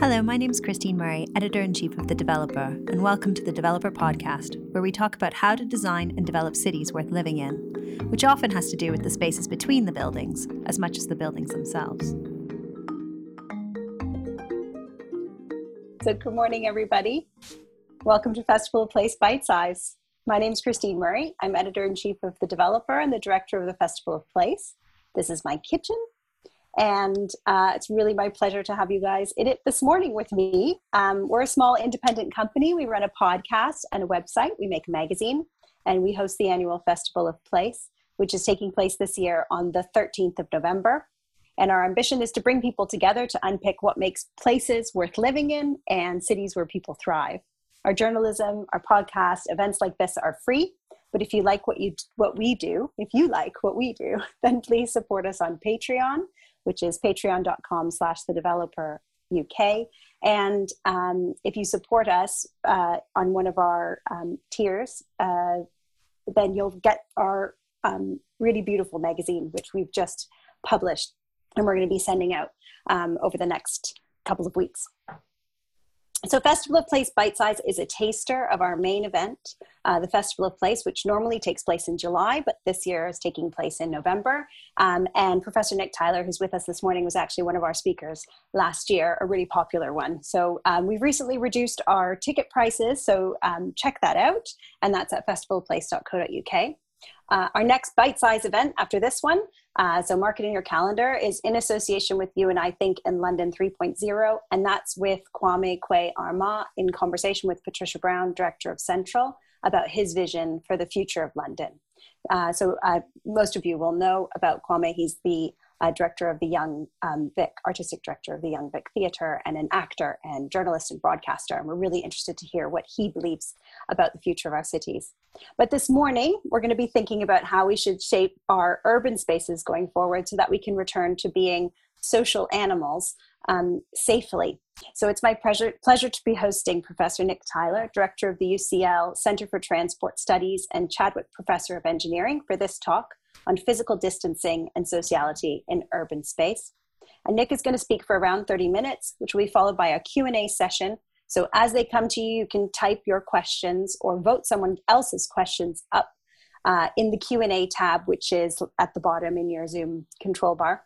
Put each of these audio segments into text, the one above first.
Hello, my name is Christine Murray, Editor-in-Chief of The Developer, and welcome to The Developer Podcast, where we talk about how to design and develop cities worth living in, which often has to do with the spaces between the buildings, as much as the buildings themselves. So good morning, everybody. Welcome to Festival of Place Bite Size. My name is Christine Murray. I'm Editor-in-Chief of The Developer and the Director of the Festival of Place. This is my kitchen. And it's really my pleasure to have you guys in it this morning with me. We're a small independent company. We run a podcast and a website. We make a magazine, and we host the annual Festival of Place, which is taking place this year on the 13th of November. And our ambition is to bring people together to unpick what makes places worth living in and cities where people thrive. Our journalism, our podcast, events like this are free. But if you like what we do, then please support us on Patreon, which is patreon.com/thedeveloperuk. And if you support us on one of our tiers, then you'll get our really beautiful magazine, which we've just published and we're going to be sending out over the next couple of weeks. So Festival of Place Bite Size is a taster of our main event, the Festival of Place, which normally takes place in July, but this year is taking place in November. And Professor Nick Tyler, who's with us this morning, was actually one of our speakers last year, a really popular one. So we've recently reduced our ticket prices, so check that out. And that's at festivalofplace.co.uk. Our next bite-size event after this one, so mark it in your calendar, is in association with You and I Think in London 3.0, and that's with Kwame Kwe Arma in conversation with Patricia Brown, Director of Central, about his vision for the future of London. So most of you will know about Kwame. He's the director of the Young Vic, artistic director of the Young Vic Theatre, and an actor and journalist and broadcaster. And we're really interested to hear what he believes about the future of our cities. But this morning, we're going to be thinking about how we should shape our urban spaces going forward so that we can return to being social animals safely. So it's my pleasure to be hosting Professor Nick Tyler, Director of the UCL Centre for Transport Studies and Chadwick Professor of Engineering, for this talk on physical distancing and sociality in urban space. And Nick is going to speak for around 30 minutes, which will be followed by a Q&A session. So as they come to you, you can type your questions or vote someone else's questions up in the Q&A tab, which is at the bottom in your Zoom control bar.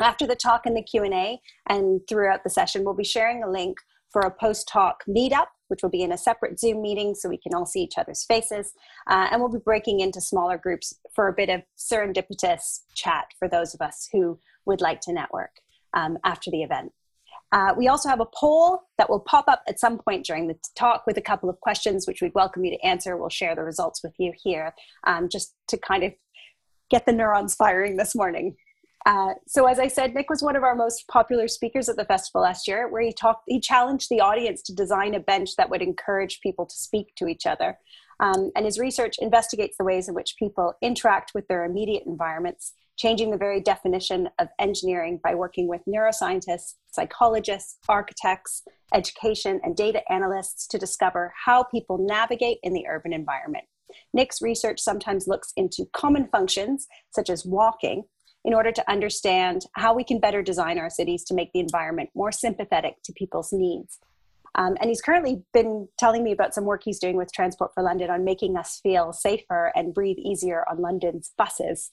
After the talk and the Q&A and throughout the session, we'll be sharing a link for a post-talk meetup, which will be in a separate Zoom meeting so we can all see each other's faces. And we'll be breaking into smaller groups for a bit of serendipitous chat for those of us who would like to network after the event. We also have a poll that will pop up at some point during the talk with a couple of questions, which we'd welcome you to answer. We'll share the results with you here just to kind of get the neurons firing this morning. So as I said, Nick was one of our most popular speakers at the festival last year, where he challenged the audience to design a bench that would encourage people to speak to each other. And his research investigates the ways in which people interact with their immediate environments, changing the very definition of engineering by working with neuroscientists, psychologists, architects, education, and data analysts to discover how people navigate in the urban environment. Nick's research sometimes looks into common functions, such as walking, in order to understand how we can better design our cities to make the environment more sympathetic to people's needs. And he's currently been telling me about some work he's doing with Transport for London on making us feel safer and breathe easier on London's buses.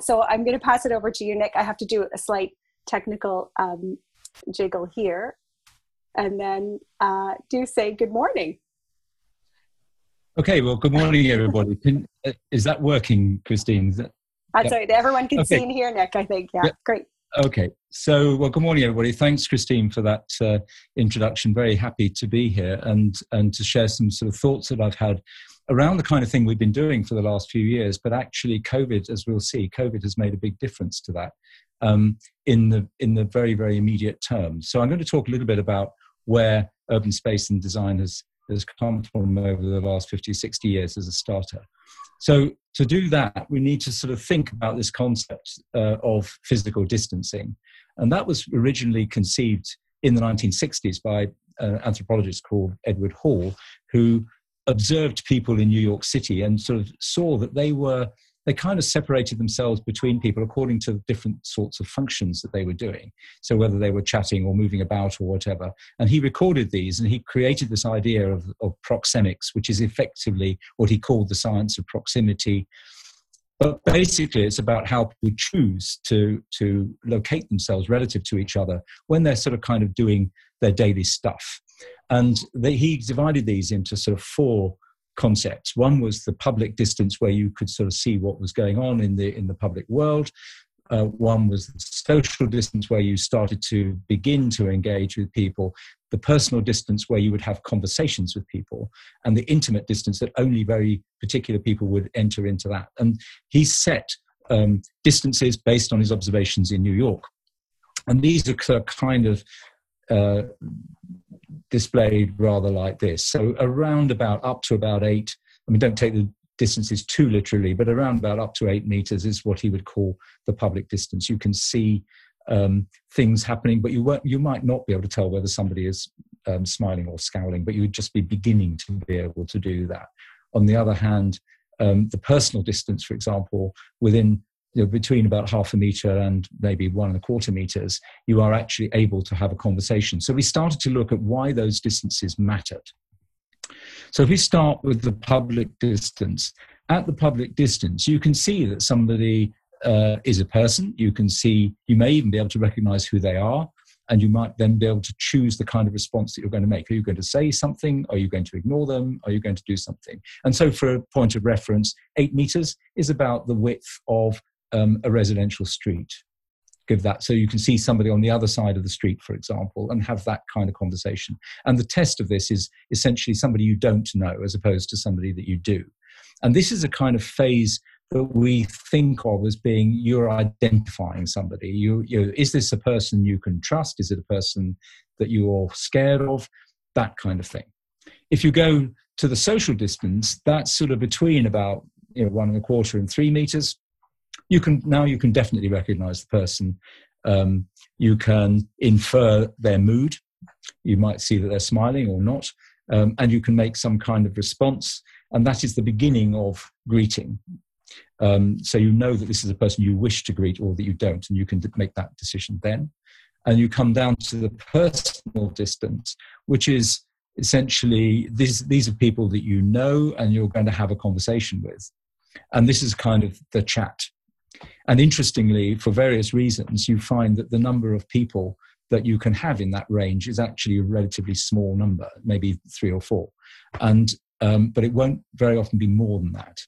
So I'm going to pass it over to you, Nick. I have to do a slight technical jiggle here, and then do say good morning. Okay, well, good morning, everybody. Is that working, Christine? I'm sorry, everyone can see and hear Nick, I think. Yeah, great. Okay, so, well, good morning, everybody. Thanks, Christine, for that introduction. Very happy to be here and to share some sort of thoughts that I've had around the kind of thing we've been doing for the last few years. But actually, COVID, as we'll see, COVID has made a big difference to that in the very, very immediate term. So I'm going to talk a little bit about where urban space and design has come from over the last 50, 60 years as a starter. So to do that, we need to sort of think about this concept of physical distancing. And that was originally conceived in the 1960s by an anthropologist called Edward Hall, who observed people in New York City and sort of saw that they were they kind of separated themselves between people according to different sorts of functions that they were doing. So whether they were chatting or moving about or whatever. And he recorded these, and he created this idea of proxemics, which is effectively what he called the science of proximity. But basically, it's about how people choose to locate themselves relative to each other when they're sort of kind of doing their daily stuff. And he divided these into sort of four concepts. One was the public distance, where you could sort of see what was going on in the public world. One was the social distance, where you started to begin to engage with people. The personal distance, where you would have conversations with people. And the intimate distance, that only very particular people would enter into that. And he set distances based on his observations in New York. And these are kind of displayed rather like this. So around about up to about 8, I mean, don't take the distances too literally, but around about up to 8 meters is what he would call the public distance. You can see things happening, but you might not be able to tell whether somebody is smiling or scowling, but you would just be beginning to be able to do that. On the other hand, the personal distance, for example, within between about 0.5 meter and maybe 1.25 meters, you are actually able to have a conversation. So we started to look at why those distances mattered. So if we start with the public distance, at the public distance, you can see that somebody is a person. You can see, you may even be able to recognize who they are, and you might then be able to choose the kind of response that you're going to make. Are you going to say something? Are you going to ignore them? Are you going to do something? And so for a point of reference, 8 meters is about the width of a residential street. Give that, so you can see somebody on the other side of the street, for example, and have that kind of conversation. And the test of this is essentially somebody you don't know as opposed to somebody that you do. And this is a kind of phase that we think of as being, you're identifying somebody. Is this a person you can trust? Is it a person that you're scared of? That kind of thing. If you go to the social distance, that's sort of between about 1.25 and 3 meters. You can definitely recognize the person. You can infer their mood. You might see that they're smiling or not. And you can make some kind of response. And that is the beginning of greeting. So you know that this is a person you wish to greet or that you don't. And you can make that decision then. And you come down to the personal distance, which is essentially these are people that you know and you're going to have a conversation with. And this is kind of the chat. And interestingly, for various reasons, you find that the number of people that you can have in that range is actually a relatively small number, maybe 3 or 4. And but it won't very often be more than that.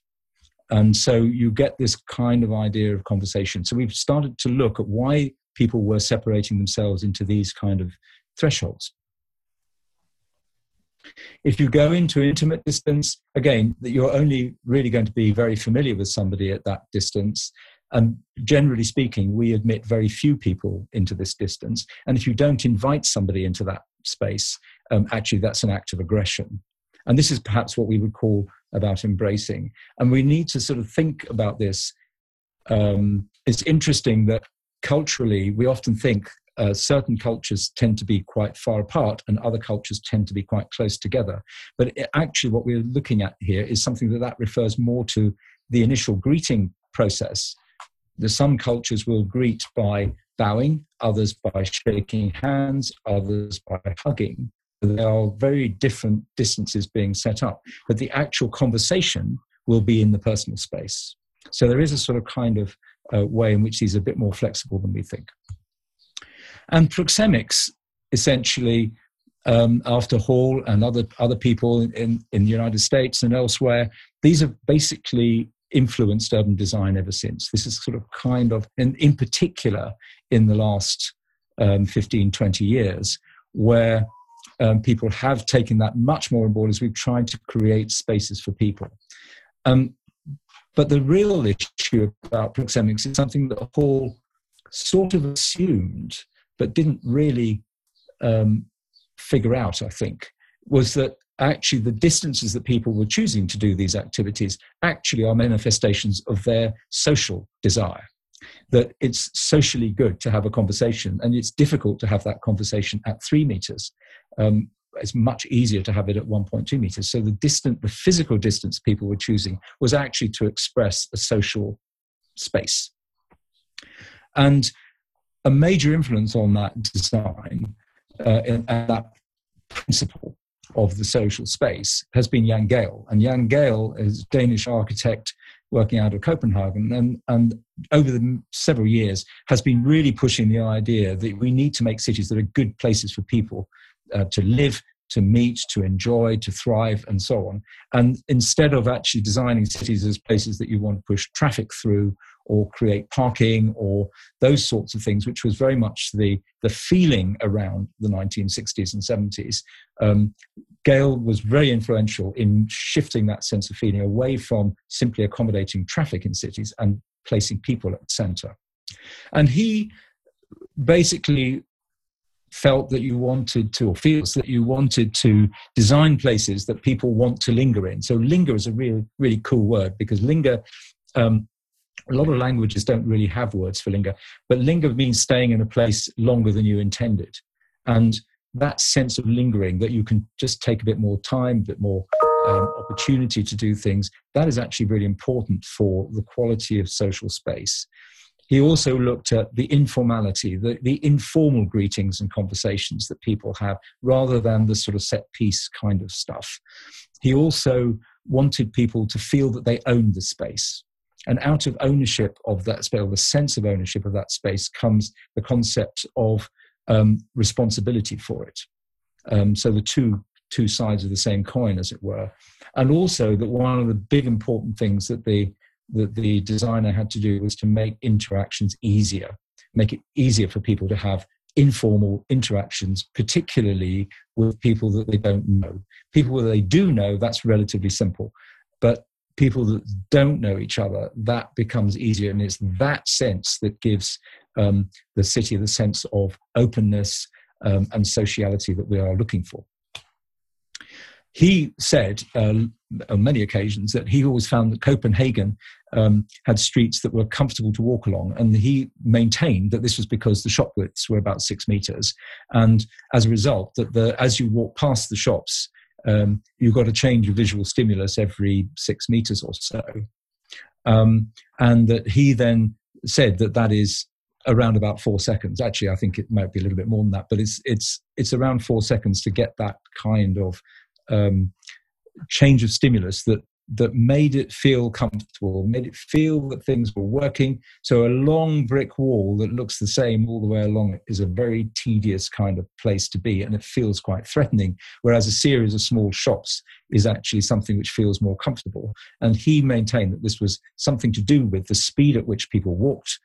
And so you get this kind of idea of conversation. So we've started to look at why people were separating themselves into these kind of thresholds. If you go into intimate distance, again, that you're only really going to be very familiar with somebody at that distance. And generally speaking, we admit very few people into this distance. And if you don't invite somebody into that space, actually that's an act of aggression. And this is perhaps what we would call about embracing. And we need to sort of think about this. It's interesting that culturally, we often think certain cultures tend to be quite far apart and other cultures tend to be quite close together. But actually what we're looking at here is something that refers more to the initial greeting process. Some cultures will greet by bowing, others by shaking hands, others by hugging. There are very different distances being set up, but the actual conversation will be in the personal space. So there is a sort of kind of way in which these are a bit more flexible than we think. And proxemics, essentially, after Hall and other people in the United States and elsewhere, these have basically influenced urban design ever since. This is sort of kind of, and in particular, in the last 15, 20 years, where people have taken that much more on board as we've tried to create spaces for people. But the real issue about proxemics is something that Hall sort of assumed, but didn't really figure out, I think, was that actually the distances that people were choosing to do these activities actually are manifestations of their social desire, that it's socially good to have a conversation, and it's difficult to have that conversation at 3 meters. it's much easier to have it at 1.2 meters. So the distance, the physical distance people were choosing was actually to express a social space. And a major influence on that design and that principle of the social space has been Jan Gehl. And Jan Gehl is a Danish architect working out of Copenhagen, and over the several years has been really pushing the idea that we need to make cities that are good places for people to live, to meet, to enjoy, to thrive, and so on. And instead of actually designing cities as places that you want to push traffic through or create parking or those sorts of things, which was very much the feeling around the 1960s and 70s, Gehl was very influential in shifting that sense of feeling away from simply accommodating traffic in cities and placing people at the centre. And he basically felt that you wanted to, or feels that you wanted to, design places that people want to linger in. So linger is a really cool word, because linger, a lot of languages don't really have words for linger, but linger means staying in a place longer than you intended. And that sense of lingering, that you can just take a bit more time, a bit more opportunity to do things, that is actually really important for the quality of social space. He also looked at the informality, the informal greetings and conversations that people have, rather than the sort of set piece kind of stuff. He also wanted people to feel that they owned the space. And out of ownership of that space, or the sense of ownership of that space, comes the concept of responsibility for it. So the two sides of the same coin, as it were. And also that one of the big important things that the designer had to do was to make interactions easier, make it easier for people to have informal interactions, particularly with people that they don't know. People that they do know, that's relatively simple. But people that don't know each other, that becomes easier. And it's that sense that gives the city the sense of openness and sociality that we are looking for. He said on many occasions that he always found that Copenhagen had streets that were comfortable to walk along, and he maintained that this was because the shop widths were about 6 meters, and as a result that as you walk past the shops, you've got to change your visual stimulus every 6 meters or so. And that he then said that is around about 4 seconds. Actually, I think it might be a little bit more than that, but it's around 4 seconds to get that kind of change of stimulus that made it feel comfortable, made it feel that things were working. So a long brick wall that looks the same all the way along is a very tedious kind of place to be, and it feels quite threatening, whereas a series of small shops is actually something which feels more comfortable. And he maintained that this was something to do with the speed at which people walked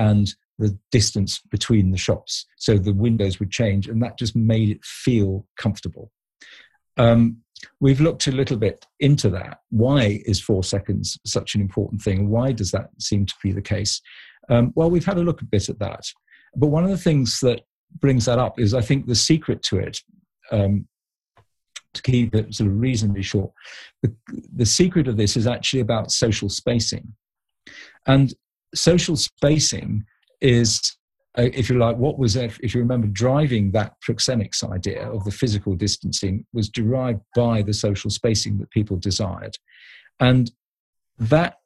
and the distance between the shops. So the windows would change, and that just made it feel comfortable. We've looked a little bit into that. Why is 4 seconds such an important thing? Why does that seem to be the case? Well, we've had a look a bit at that. But one of the things that brings that up is, I think, the secret to it, to keep it sort of reasonably short, the secret of this is actually about social spacing. And social spacing is, if you like, what was, if you remember, driving that proxemics idea of the physical distancing was derived by the social spacing that people desired. And that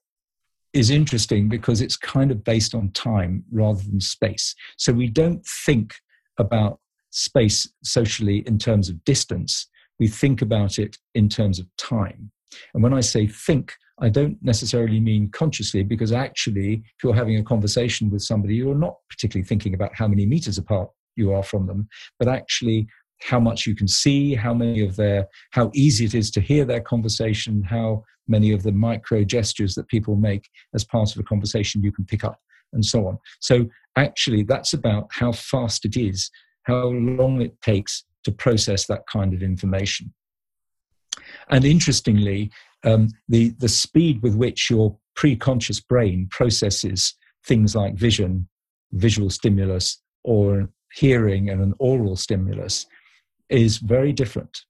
is interesting because it's kind of based on time rather than space. So we don't think about space socially in terms of distance. We think about it in terms of time. And when I say think, I don't necessarily mean consciously, because actually, if you're having a conversation with somebody, you're not particularly thinking about how many meters apart you are from them, but actually how much you can see, how easy it is to hear their conversation, how many of the micro gestures that people make as part of a conversation you can pick up, and so on. So actually, that's about how fast it is, how long it takes to process that kind of information. And interestingly, the speed with which your pre-conscious brain processes things like vision, visual stimulus, or hearing and an oral stimulus is very different.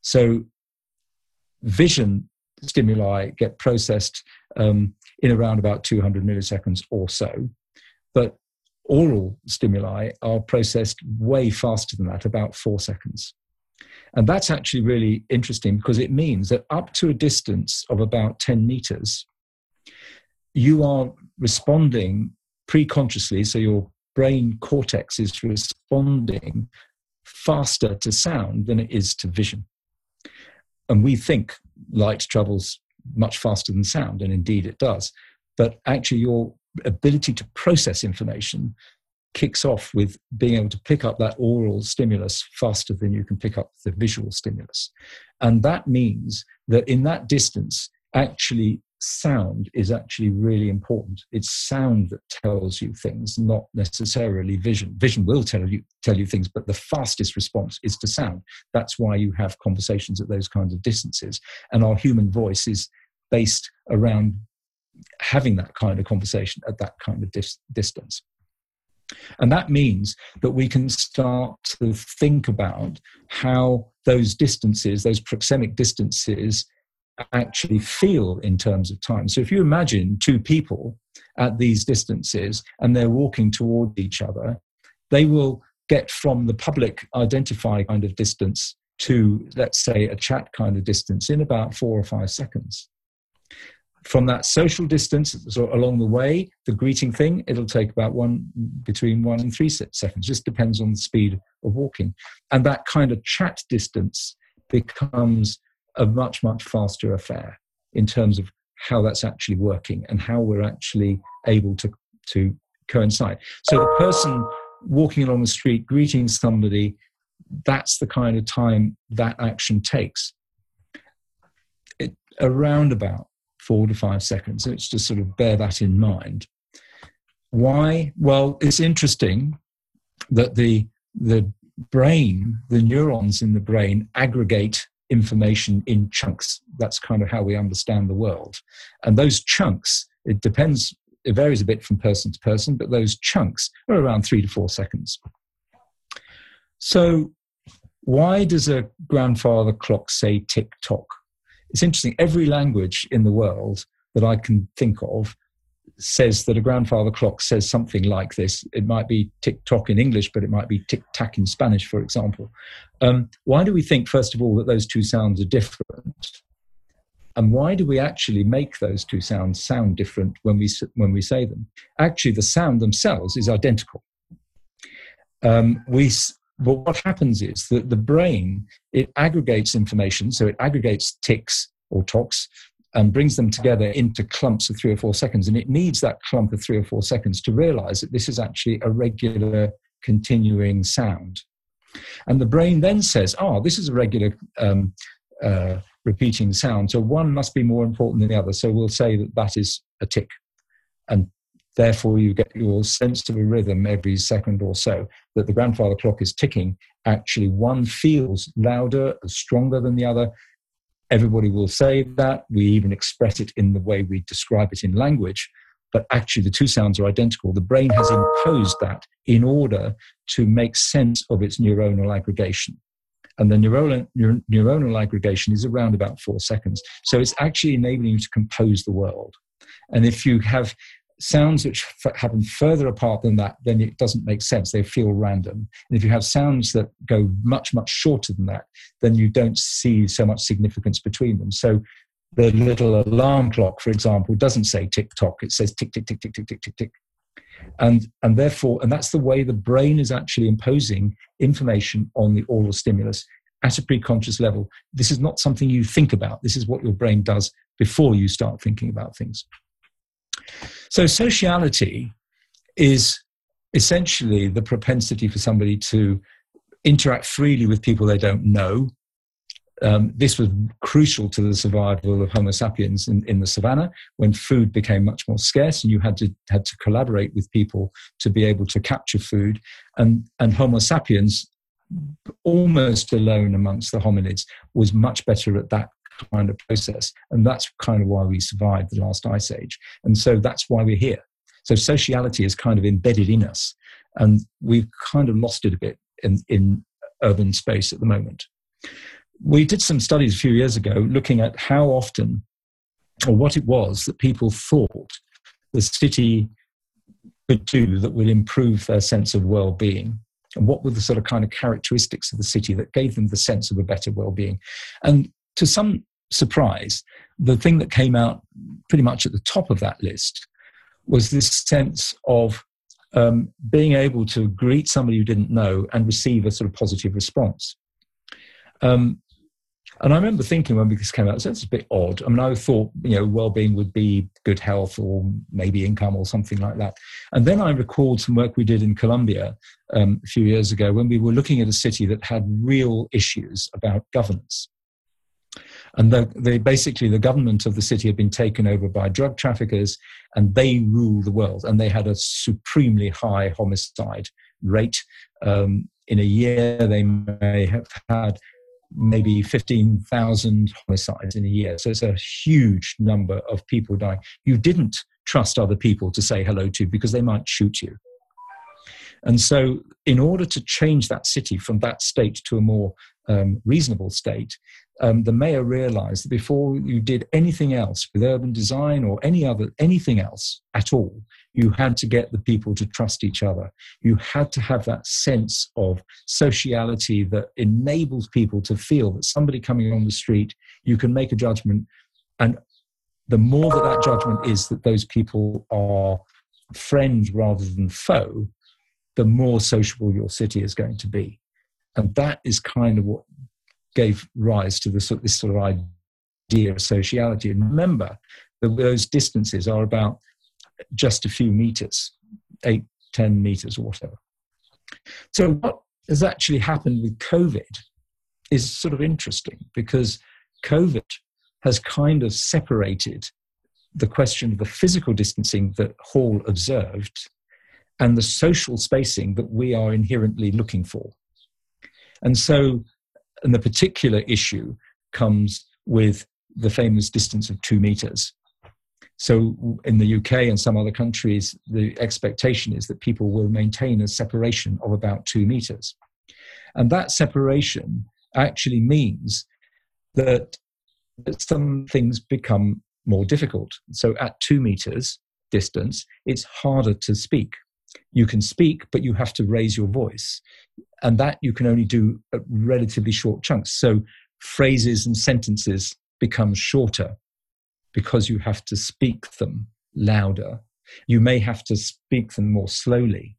So vision stimuli get processed in around about 200 milliseconds or so, but oral stimuli are processed way faster than that, about 4 seconds. And that's actually really interesting because it means that up to a distance of about 10 meters, you are responding pre-consciously, so your brain cortex is responding faster to sound than it is to vision. And we think light travels much faster than sound, and indeed it does. But actually your ability to process information kicks off with being able to pick up that oral stimulus faster than you can pick up the visual stimulus. And that means that in that distance, actually sound is actually really important. It's sound that tells you things, not necessarily vision. Vision will tell you things, but the fastest response is to sound. That's why you have conversations at those kinds of distances. And our human voice is based around having that kind of conversation at that kind of distance. And that means that we can start to think about how those distances, those proxemic distances, actually feel in terms of time. So if you imagine two people at these distances and they're walking toward each other, they will get from the public identify kind of distance to, let's say, a chat kind of distance in about 4 or 5 seconds. From that social distance, so along the way, the greeting thing, it'll take about between one and three seconds. Just depends on the speed of walking. And that kind of chat distance becomes a much, much faster affair in terms of how that's actually working and how we're actually able to coincide. So the person walking along the street, greeting somebody, that's the kind of time that action takes. It, around about 4 to 5 seconds. So it's just sort of bear that in mind. Why? Well, it's interesting that the brain, the neurons in the brain aggregate information in chunks. That's kind of how we understand the world. And those chunks, it depends, it varies a bit from person to person, but those chunks are around 3 to 4 seconds. So why does a grandfather clock say tick-tock? It's interesting, every language in the world that I can think of says that a grandfather clock says something like this. It might be tick-tock in English, but it might be tic-tac in Spanish, for example. Why do we think, first of all, that those two sounds are different? And why do we actually make those two sounds sound different when we say them? Actually, the sound themselves is identical. But what happens is that the brain, it aggregates information, so it aggregates ticks or tocks, and brings them together into clumps of 3 or 4 seconds. And it needs that clump of 3 or 4 seconds to realize that this is actually a regular continuing sound. And the brain then says, this is a regular repeating sound, so one must be more important than the other. So we'll say that is a tick. And therefore you get your sense of a rhythm every second or so, that the grandfather clock is ticking. Actually, one feels louder, stronger than the other. Everybody will say that. We even express it in the way we describe it in language, but actually the two sounds are identical. The brain has imposed that in order to make sense of its neuronal aggregation. And the neuronal aggregation is around about 4 seconds. So it's actually enabling you to compose the world. And if you have sounds which happen further apart than that, then it doesn't make sense. They feel random. And if you have sounds that go much, much shorter than that, then you don't see so much significance between them. So the little alarm clock, for example, doesn't say tick-tock. It says tick, tick, tick, tick, tick, tick, tick, tick. And therefore, and that's the way the brain is actually imposing information on the oral stimulus at a preconscious level. This is not something you think about. This is what your brain does before you start thinking about things. So sociality is essentially the propensity for somebody to interact freely with people they don't know. This was crucial to the survival of Homo sapiens in the savannah, when food became much more scarce and you had to collaborate with people to be able to capture food. And Homo sapiens, almost alone amongst the hominids, was much better at that kind of process, and that's kind of why we survived the last ice age, and so that's why we're here. So sociality is kind of embedded in us, and we've kind of lost it a bit in urban space at the moment. We did some studies a few years ago looking at how often, or what it was that people thought the city could do that would improve their sense of well-being. and what were the sort of kind of characteristics of the city that gave them the sense of a better well-being. And to some surprise, the thing that came out pretty much at the top of that list was this sense of being able to greet somebody you didn't know and receive a sort of positive response. And I remember thinking when this came out, so it's a bit odd. I mean, I thought, you know, well-being would be good health or maybe income or something like that. And then I recalled some work we did in Colombia a few years ago when we were looking at a city that had real issues about governance. And the government of the city had been taken over by drug traffickers, and they rule the world. And they had a supremely high homicide rate. In a year, they may have had maybe 15,000 homicides in a year. So it's a huge number of people dying. You didn't trust other people to say hello to because they might shoot you. And so in order to change that city from that state to a more reasonable state, the mayor realized that before you did anything else with urban design or anything else at all, you had to get the people to trust each other. You had to have that sense of sociality that enables people to feel that somebody coming on the street, you can make a judgment. And the more that judgment is that those people are friend rather than foe, the more sociable your city is going to be. And that is kind of what gave rise to this sort of idea of sociality. And remember that those distances are about just a few meters, 8-10 meters or whatever. So what has actually happened with COVID is sort of interesting, because COVID has kind of separated the question of the physical distancing that Hall observed and the social spacing that we are inherently looking for. And so, and the particular issue comes with the famous distance of 2 meters. So in the UK and some other countries, the expectation is that people will maintain a separation of about 2 meters. And that separation actually means that some things become more difficult. So at 2 meters distance, it's harder to speak. You can speak, but you have to raise your voice. And that you can only do at relatively short chunks. So phrases and sentences become shorter because you have to speak them louder. You may have to speak them more slowly.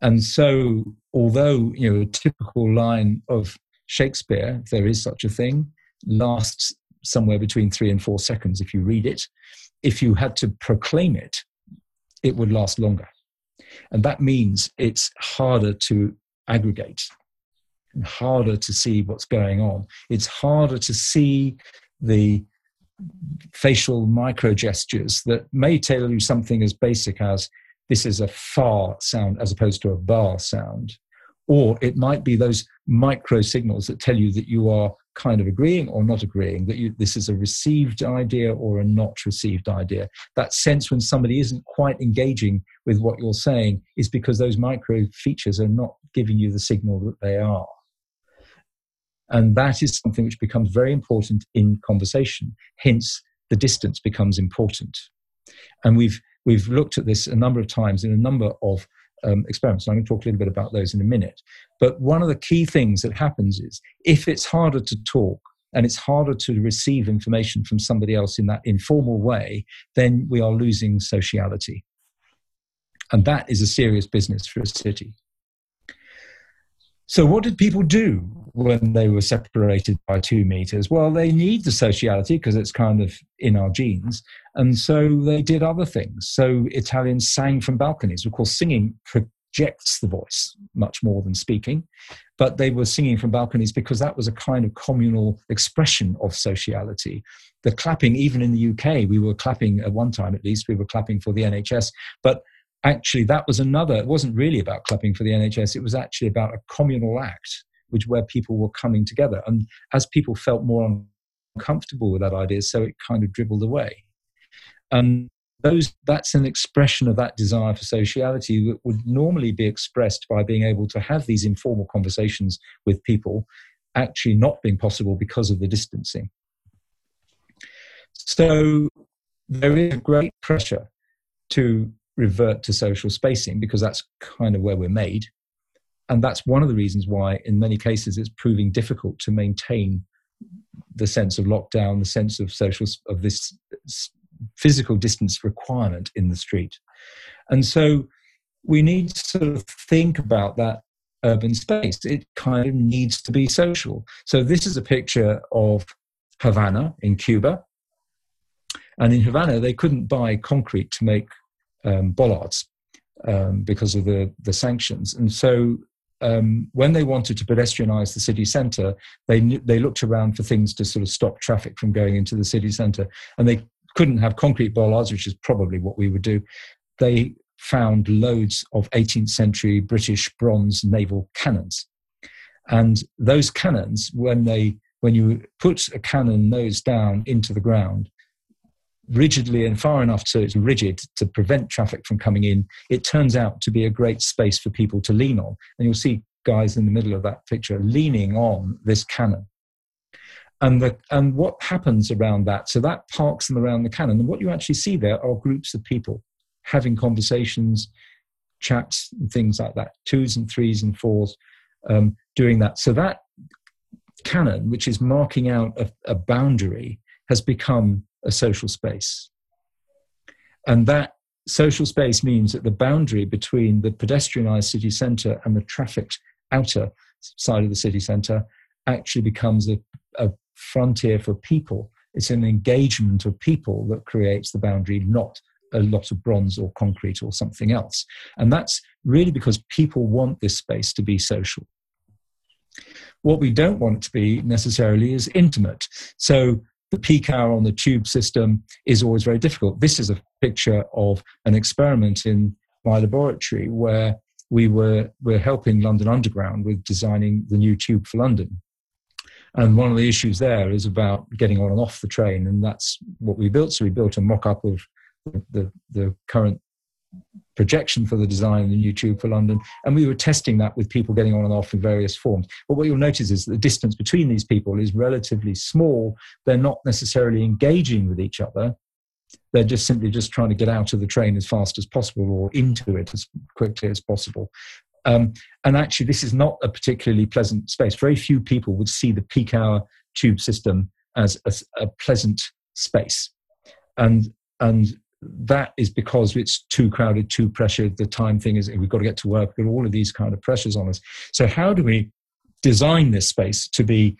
And so, although, you know, a typical line of Shakespeare, if there is such a thing, lasts somewhere between 3 and 4 seconds if you read it, if you had to proclaim it, it would last longer. And that means it's harder to aggregate, and harder to see what's going on. It's harder to see the facial micro gestures that may tell you something as basic as this is a far sound as opposed to a bar sound. Or it might be those micro signals that tell you that you are kind of agreeing or not agreeing, that this is a received idea or a not received idea. That sense when somebody isn't quite engaging with what you're saying is because those micro features are not giving you the signal that they are. And that is something which becomes very important in conversation. Hence, the distance becomes important. And we've looked at this a number of times in a number of experiments. I'm going to talk a little bit about those in a minute. But one of the key things that happens is if it's harder to talk and it's harder to receive information from somebody else in that informal way, then we are losing sociality. And that is a serious business for a city. So what did people do when they were separated by 2 meters? Well, they need the sociality because it's kind of in our genes. And so they did other things. So Italians sang from balconies. Of course, singing projects the voice much more than speaking. But they were singing from balconies because that was a kind of communal expression of sociality. The clapping, even in the UK, we were clapping at one time, at least, we were clapping for the NHS. But actually, that was another, it wasn't really about clapping for the NHS, it was actually about a communal act, which where people were coming together. And as people felt more uncomfortable with that idea, so it kind of dribbled away. And that's an expression of that desire for sociality that would normally be expressed by being able to have these informal conversations with people, actually not being possible because of the distancing. So there is a great pressure to revert to social spacing, because that's kind of where we're made. And that's one of the reasons why, in many cases, it's proving difficult to maintain the sense of lockdown, the sense of social, of this physical distance requirement in the street. And so we need to sort of think about that urban space. It kind of needs to be social. So this is a picture of Havana in Cuba. And in Havana, they couldn't buy concrete to make bollards because of the sanctions. And so when they wanted to pedestrianize the city centre, they looked around for things to sort of stop traffic from going into the city centre. And they couldn't have concrete bollards, which is probably what we would do. They found loads of 18th century British bronze naval cannons. And those cannons, when you put a cannon nose down into the ground, rigidly and far enough so it's rigid to prevent traffic from coming in, it turns out to be a great space for people to lean on. And you'll see guys in the middle of that picture leaning on this cannon. And what happens around that, so that parks them around the cannon, and what you actually see there are groups of people having conversations, chats, and things like that, twos and threes and fours, doing that. So that cannon, which is marking out a boundary, has become a social space. And that social space means that the boundary between the pedestrianised city centre and the trafficked outer side of the city centre actually becomes a frontier for people. It's an engagement of people that creates the boundary, not a lot of bronze or concrete or something else. And that's really because people want this space to be social. What we don't want it to be necessarily is intimate. So the peak hour on the tube system is always very difficult. This is a picture of an experiment in my laboratory where we're helping London Underground with designing the new tube for London. And one of the issues there is about getting on and off the train, and that's what we built. So we built a mock-up of the current projection for the design of the new tube for London, and we were testing that with people getting on and off in various forms. But what you'll notice is that the distance between these people is relatively small. They're not necessarily engaging with each other. They're just simply just trying to get out of the train as fast as possible or into it as quickly as possible. And actually, this is not a particularly pleasant space. Very few people would see the peak hour tube system as a pleasant space. And that is because it's too crowded, too pressured. The time thing is, we've got to get to work. There are all of these kind of pressures on us. So how do we design this space to be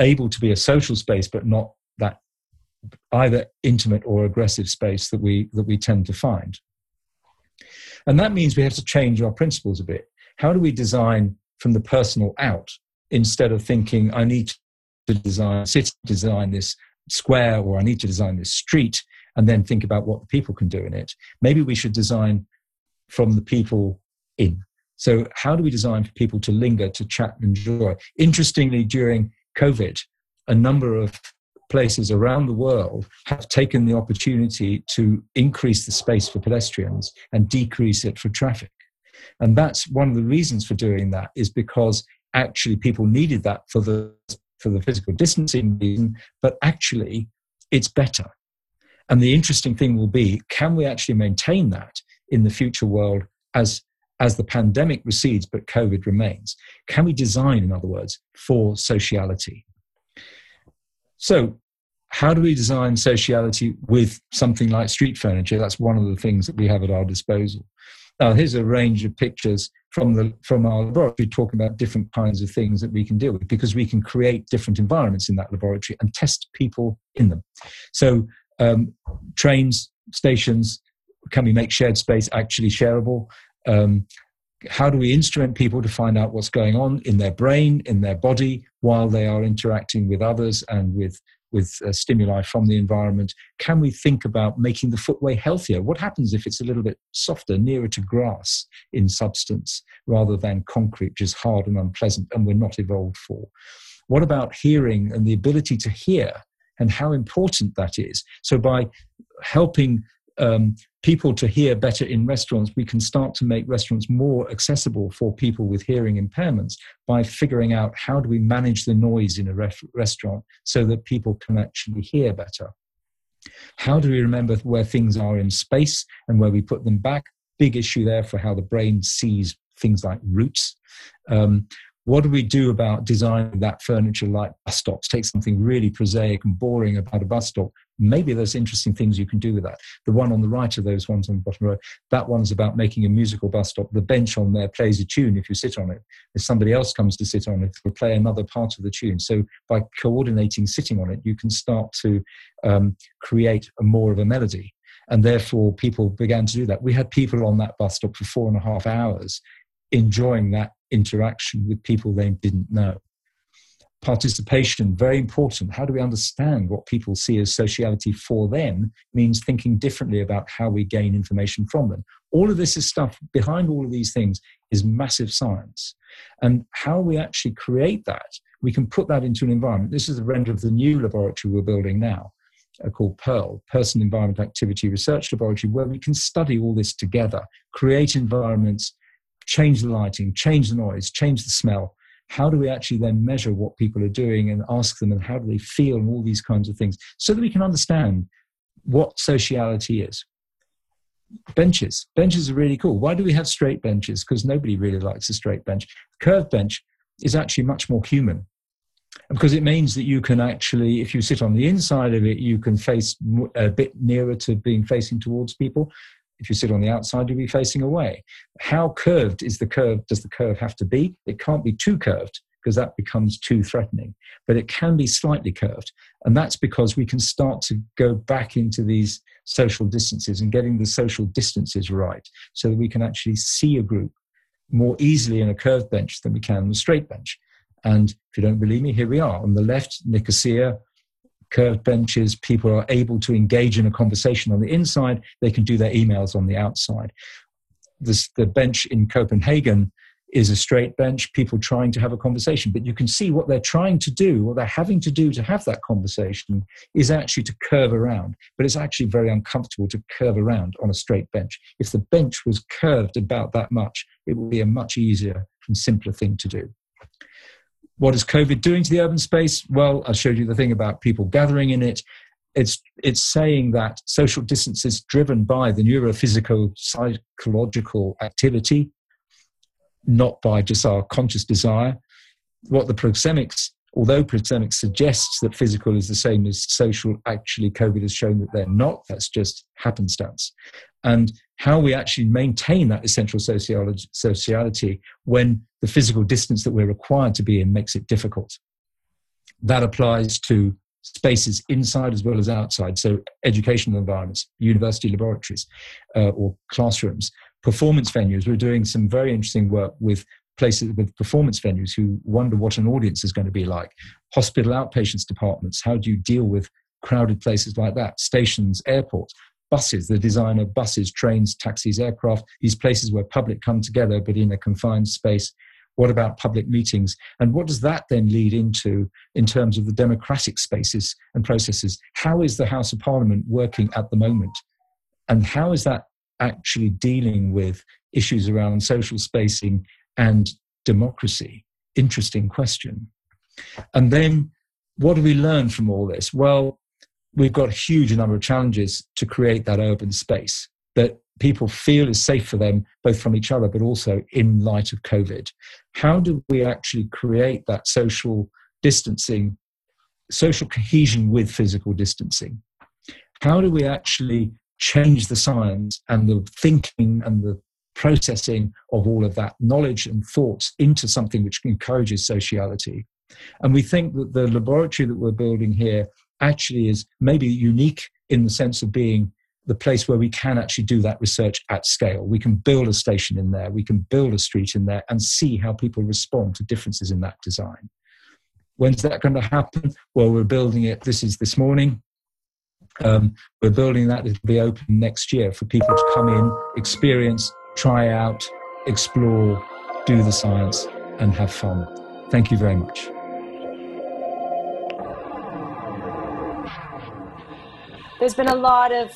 able to be a social space, but not that either intimate or aggressive space that we tend to find? And that means we have to change our principles a bit. How do we design from the personal out instead of thinking, I need to design this square, or I need to design this street, and then think about what the people can do in it? Maybe we should design from the people in. So how do we design for people to linger, to chat and enjoy? Interestingly, during COVID, a number of places around the world have taken the opportunity to increase the space for pedestrians and decrease it for traffic. And that's one of the reasons for doing that, is because actually people needed that for the physical distancing reason, but actually it's better. And the interesting thing will be, can we actually maintain that in the future world as the pandemic recedes but COVID remains? Can we design, in other words, for sociality? So how do we design sociality with something like street furniture? That's one of the things that we have at our disposal. Now, here's a range of pictures from our laboratory talking about different kinds of things that we can deal with, because we can create different environments in that laboratory and test people in them. So trains, stations, can we make shared space actually shareable? How do we instrument people to find out what's going on in their brain, in their body, while they are interacting with others and with stimuli from the environment? Can we think about making the footway healthier? What happens if it's a little bit softer, nearer to grass in substance, rather than concrete, which is hard and unpleasant and we're not evolved for? What about hearing and the ability to hear, and how important that is? So by helping people to hear better in restaurants, we can start to make restaurants more accessible for people with hearing impairments by figuring out how do we manage the noise in a restaurant so that people can actually hear better. How do we remember where things are in space and where we put them back? Big issue there for how the brain sees things like routes. What do we do about designing that furniture like bus stops? Take something really prosaic and boring about a bus stop. Maybe there's interesting things you can do with that. The one on the right of those ones on the bottom row, that one's about making a musical bus stop. The bench on there plays a tune if you sit on it. If somebody else comes to sit on it, they'll play another part of the tune. So by coordinating sitting on it, you can start to create more of a melody. And therefore, people began to do that. We had people on that bus stop for 4.5 hours enjoying that interaction with people they didn't know. Participation, very important. How do we understand what people see as sociality for them means thinking differently about how we gain information from them. All of this is stuff, behind all of these things is massive science. And how we actually create that, we can put that into an environment. This is a render of the new laboratory we're building now called PEARL, Person Environment Activity Research Laboratory, where we can study all this together, create environments, change the lighting, change the noise, change the smell. How do we actually then measure what people are doing and ask them and how do they feel and all these kinds of things so that we can understand what sociality is? Benches. Benches are really cool. Why do we have straight benches? Because nobody really likes a straight bench. A curved bench is actually much more human because it means that you can actually, if you sit on the inside of it, you can face a bit nearer to being facing towards people. If you sit on the outside, you'll be facing away. How curved is the curve? Does the curve have to be? It can't be too curved because that becomes too threatening, but it can be slightly curved. And that's because we can start to go back into these social distances and getting the social distances right so that we can actually see a group more easily in a curved bench than we can on a straight bench. And if you don't believe me, here we are. On the left, Nicosia, curved benches, people are able to engage in a conversation on the inside. They can do their emails on the outside. The bench in Copenhagen is a straight bench, people trying to have a conversation. But you can see what they're trying to do, what they're having to do to have that conversation is actually to curve around. But it's actually very uncomfortable to curve around on a straight bench. If the bench was curved about that much, it would be a much easier and simpler thing to do. What is COVID doing to the urban space? Well, I showed you the thing about people gathering in it. It's saying that social distances driven by the neurophysical psychological activity, not by just our conscious desire. What the proxemics, although proxemics suggests that physical is the same as social, actually COVID has shown that they're not. That's just happenstance. And how we actually maintain that essential sociality when the physical distance that we're required to be in makes it difficult. That applies to spaces inside as well as outside, so educational environments, university laboratories or classrooms, performance venues. We're doing some very interesting work with places with performance venues who wonder what an audience is going to be like. Hospital outpatients departments, how do you deal with crowded places like that? Stations, airports. Buses, the design of buses, trains, taxis, aircraft, these places where public come together but in a confined space. What about public meetings? And what does that then lead into in terms of the democratic spaces and processes? How is the House of Parliament working at the moment? And how is that actually dealing with issues around social spacing and democracy? Interesting question. And then what do we learn from all this? Well, we've got a huge number of challenges to create that urban space that people feel is safe for them, both from each other, but also in light of COVID. How do we actually create that social distancing, social cohesion with physical distancing? How do we actually change the science and the thinking and the processing of all of that knowledge and thoughts into something which encourages sociality? And we think that the laboratory that we're building here actually is maybe unique in the sense of being the place where we can actually do that research at scale. We can build a station in there, we can build a street in there and see how people respond to differences in that design. When's that going to happen? Well, we're building it, this is this morning. We're building that, it'll be open next year for people to come in, experience, try out, explore, do the science and have fun. Thank you very much. There's been a lot of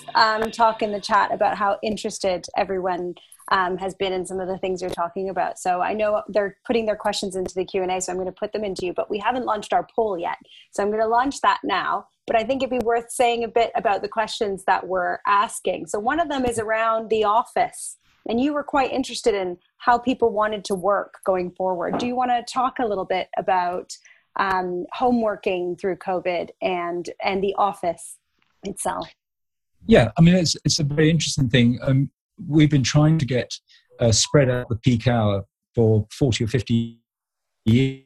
talk in the chat about how interested everyone has been in some of the things you're talking about. So I know they're putting their questions into the Q&A, so I'm going to put them into you, but we haven't launched our poll yet. So I'm going to launch that now. but I think it'd be worth saying a bit about the questions that we're asking. So one of them is around the office, and you were quite interested in how people wanted to work going forward. Do you want to talk a little bit about home working through COVID and the office itself? Yeah, I mean, it's a very interesting thing. We've been trying to get spread out the peak hour for 40 or 50 years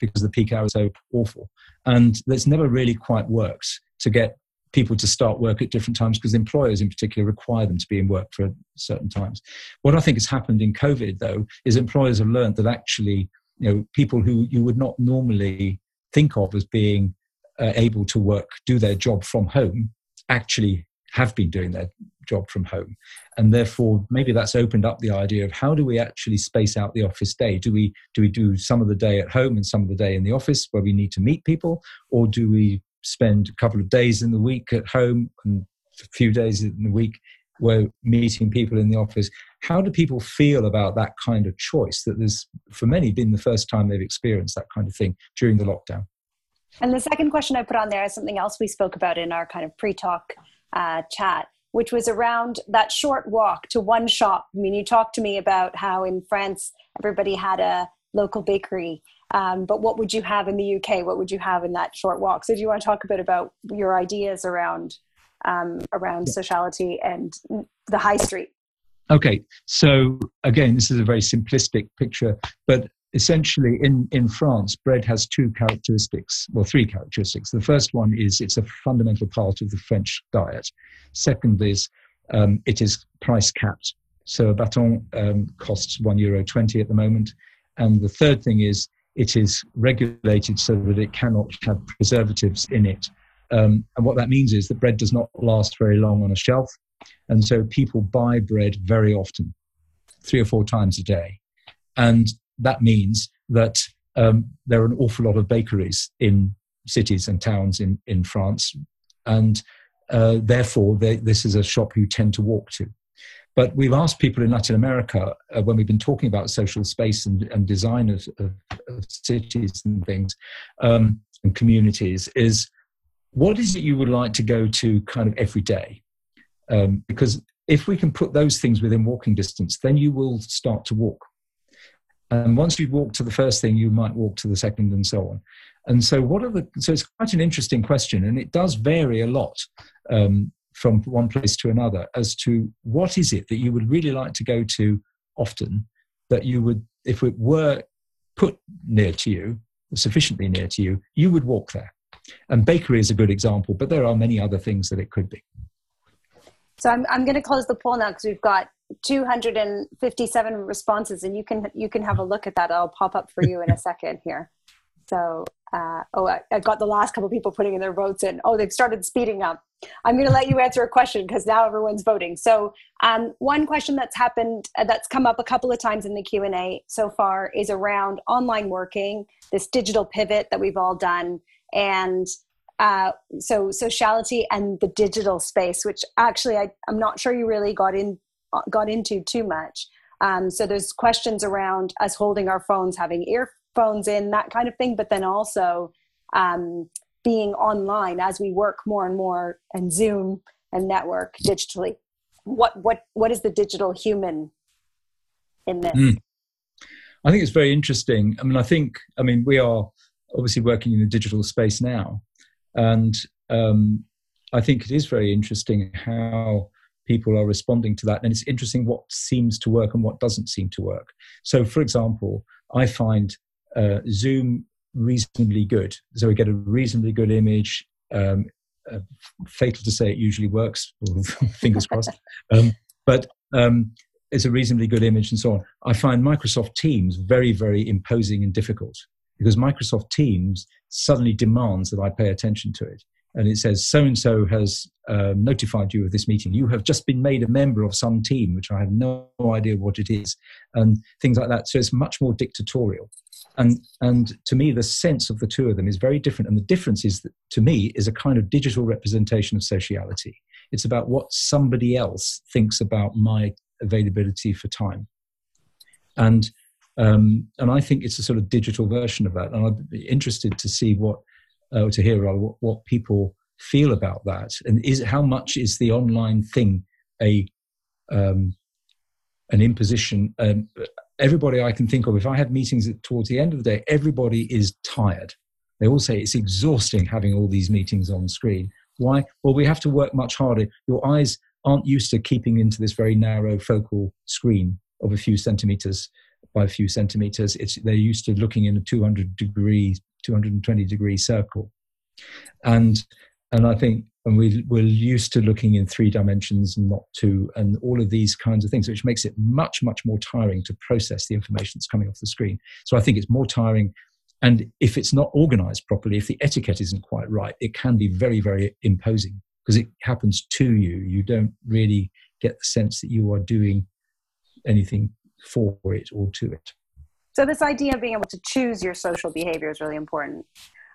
because the peak hour is so awful. And that's never really quite worked to get people to start work at different times, because employers in particular require them to be in work for certain times. What I think has happened in COVID, though, is employers have learned that actually, you know, people who you would not normally think of as being able to work, do their job from home, actually have been doing their job from home. And therefore, maybe that's opened up the idea of how do we actually space out the office day? Do we do some of the day at home and some of the day in the office where we need to meet people? Or do we spend a couple of days in the week at home and a few days in the week where meeting people in the office? How do people feel about that kind of choice that there's, for many, been the first time they've experienced that kind of thing during the lockdown? And the second question I put on there is something else we spoke about in our kind of pre-talk chat, which was around that short walk to one shop. I mean, you talked to me about how in France, everybody had a local bakery, but what would you have in the UK? What would you have in that short walk? So do you want to talk a bit about your ideas around sociality and the high street? Okay, so again, this is a very simplistic picture, but essentially in France, bread has three characteristics. The first one is it's a fundamental part of the French diet. Second is it is price capped. So a baton costs €1.20 at the moment. And the third thing is it is regulated so that it cannot have preservatives in it. And what that means is that bread does not last very long on a shelf. And so people buy bread very often, 3 or 4 times a day. And that means that there are an awful lot of bakeries in cities and towns in France. And therefore, this is a shop you tend to walk to. But we've asked people in Latin America, when we've been talking about social space and design of cities and things and communities, is what is it you would like to go to kind of every day? Because if we can put those things within walking distance, then you will start to walk. And once you walk to the first thing, you might walk to the second and so on. And so so it's quite an interesting question, and it does vary a lot from one place to another as to what is it that you would really like to go to often that you would, if it were put near to you, sufficiently near to you, you would walk there. And bakery is a good example, but there are many other things that it could be. So I'm going to close the poll now because we've got 257 responses, and you can have a look at that. I'll pop up for you in a second here. So I got the last couple of people putting in their votes in. Oh, they've started speeding up. I'm going to let you answer a question because now everyone's voting. So one question that's come up a couple of times in the Q&A so far is around online working, this digital pivot that we've all done, and so sociality and the digital space, which actually I'm not sure you really got into too much. So there's questions around us holding our phones, having earphones in, that kind of thing, but then also being online as we work more and more and Zoom and network digitally. What is the digital human in this? I think it's very interesting. I mean, we are obviously working in the digital space now. And I think it is very interesting how people are responding to that. And it's interesting what seems to work and what doesn't seem to work. So, for example, I find Zoom reasonably good. So we get a reasonably good image. Fatal to say it usually works, fingers crossed. But it's a reasonably good image and so on. I find Microsoft Teams very, very imposing and difficult because Microsoft Teams suddenly demands that I pay attention to it. And it says, so-and-so has notified you of this meeting. You have just been made a member of some team, which I have no idea what it is, and things like that. So it's much more dictatorial. And to me, the sense of the two of them is very different. And the difference is, that, to me, is a kind of digital representation of sociality. It's about what somebody else thinks about my availability for time. And I think it's a sort of digital version of that. And I'd be interested to see what to hear what people feel about that, and is how much is the online thing an imposition? Everybody I can think of, if I have meetings towards the end of the day, everybody is tired. They all say it's exhausting having all these meetings on screen. Why? Well, we have to work much harder. Your eyes aren't used to keeping into this very narrow focal screen of a few centimeters by a few centimeters. They're used to looking in a 220 degree circle. And I think, and we're used to looking in three dimensions and not two, and all of these kinds of things, which makes it much, much more tiring to process the information that's coming off the screen. So I think it's more tiring. And if it's not organized properly, if the etiquette isn't quite right, it can be very, very imposing because it happens to you. You don't really get the sense that you are doing anything for it or to it. So this idea of being able to choose your social behavior is really important.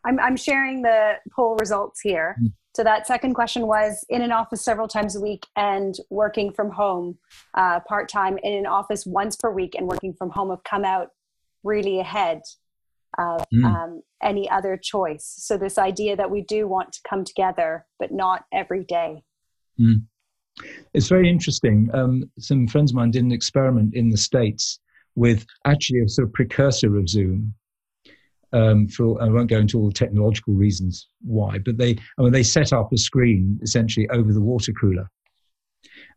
I'm sharing the poll results here. Mm. So that second question was in an office several times a week and working from home part-time, in an office once per week and working from home have come out really ahead of any other choice. So this idea that we do want to come together, but not every day. Mm. It's very interesting. Some friends of mine did an experiment in the States with actually a sort of precursor of Zoom. I won't go into all the technological reasons why, but they set up a screen essentially over the water cooler.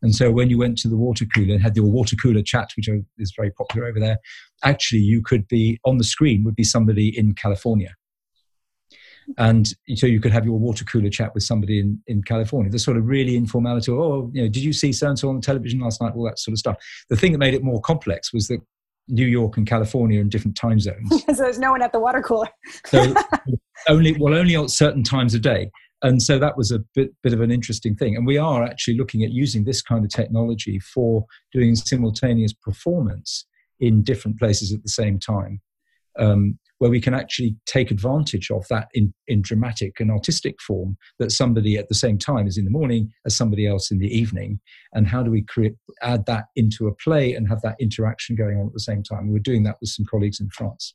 And so when you went to the water cooler and had your water cooler chat, which is very popular over there, actually you could be on the screen would be somebody in California. And so you could have your water cooler chat with somebody in California. The sort of really informality, did you see so-and-so on the television last night? All that sort of stuff. The thing that made it more complex was that New York and California are in different time zones. So there's no one at the water cooler. So only at certain times of day. And so that was a bit of an interesting thing. And we are actually looking at using this kind of technology for doing simultaneous performance in different places at the same time, where we can actually take advantage of that in dramatic and artistic form, that somebody at the same time is in the morning as somebody else in the evening. And how do we add that into a play and have that interaction going on at the same time? We're doing that with some colleagues in France.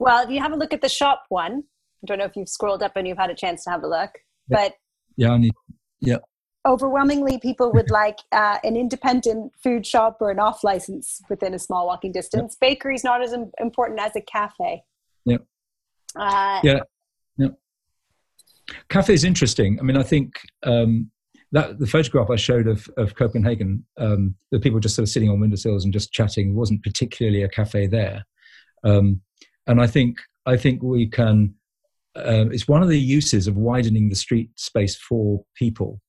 Well, if you have a look at the shop one, I don't know if you've scrolled up and you've had a chance to have a look, but overwhelmingly people would like an independent food shop or an off license within a small walking distance. Yep. Bakery is not as important as a cafe. Yep. Cafe is interesting. I mean, I think that the photograph I showed of Copenhagen, the people just sort of sitting on windowsills and just chatting, wasn't particularly a cafe there. And I think we can. It's one of the uses of widening the street space for people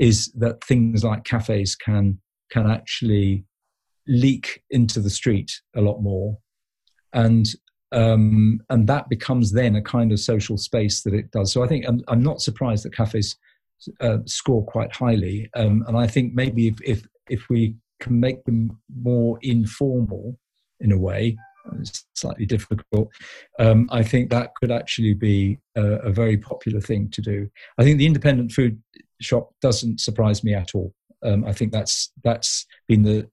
is that things like cafes can actually leak into the street a lot more. And that becomes then a kind of social space that it does. So I think I'm not surprised that cafes score quite highly. And I think maybe if we can make them more informal in a way, it's slightly difficult. I think that could actually be a very popular thing to do. I think the independent food shop doesn't surprise me at all. I think that's been the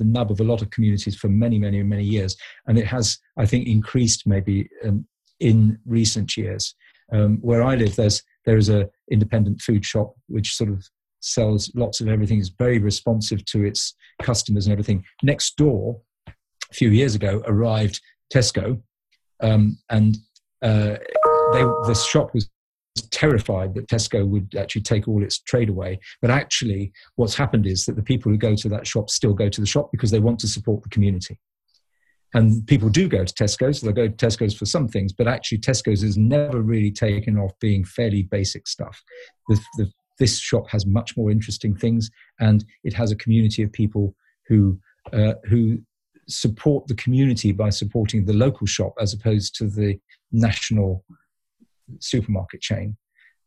nub of a lot of communities for many, many, many years, and it has, I think, increased maybe in recent years. Where I live, there is a independent food shop which sort of sells lots of everything. It's very responsive to its customers and everything. Next door, a few years ago, arrived Tesco, the shop was terrified that Tesco would actually take all its trade away. But actually, what's happened is that the people who go to that shop still go to the shop because they want to support the community. And people do go to Tesco's, so they'll go to Tesco's for some things, but actually Tesco's has never really taken off being fairly basic stuff. This shop has much more interesting things, and it has a community of people who support the community by supporting the local shop as opposed to the national supermarket chain.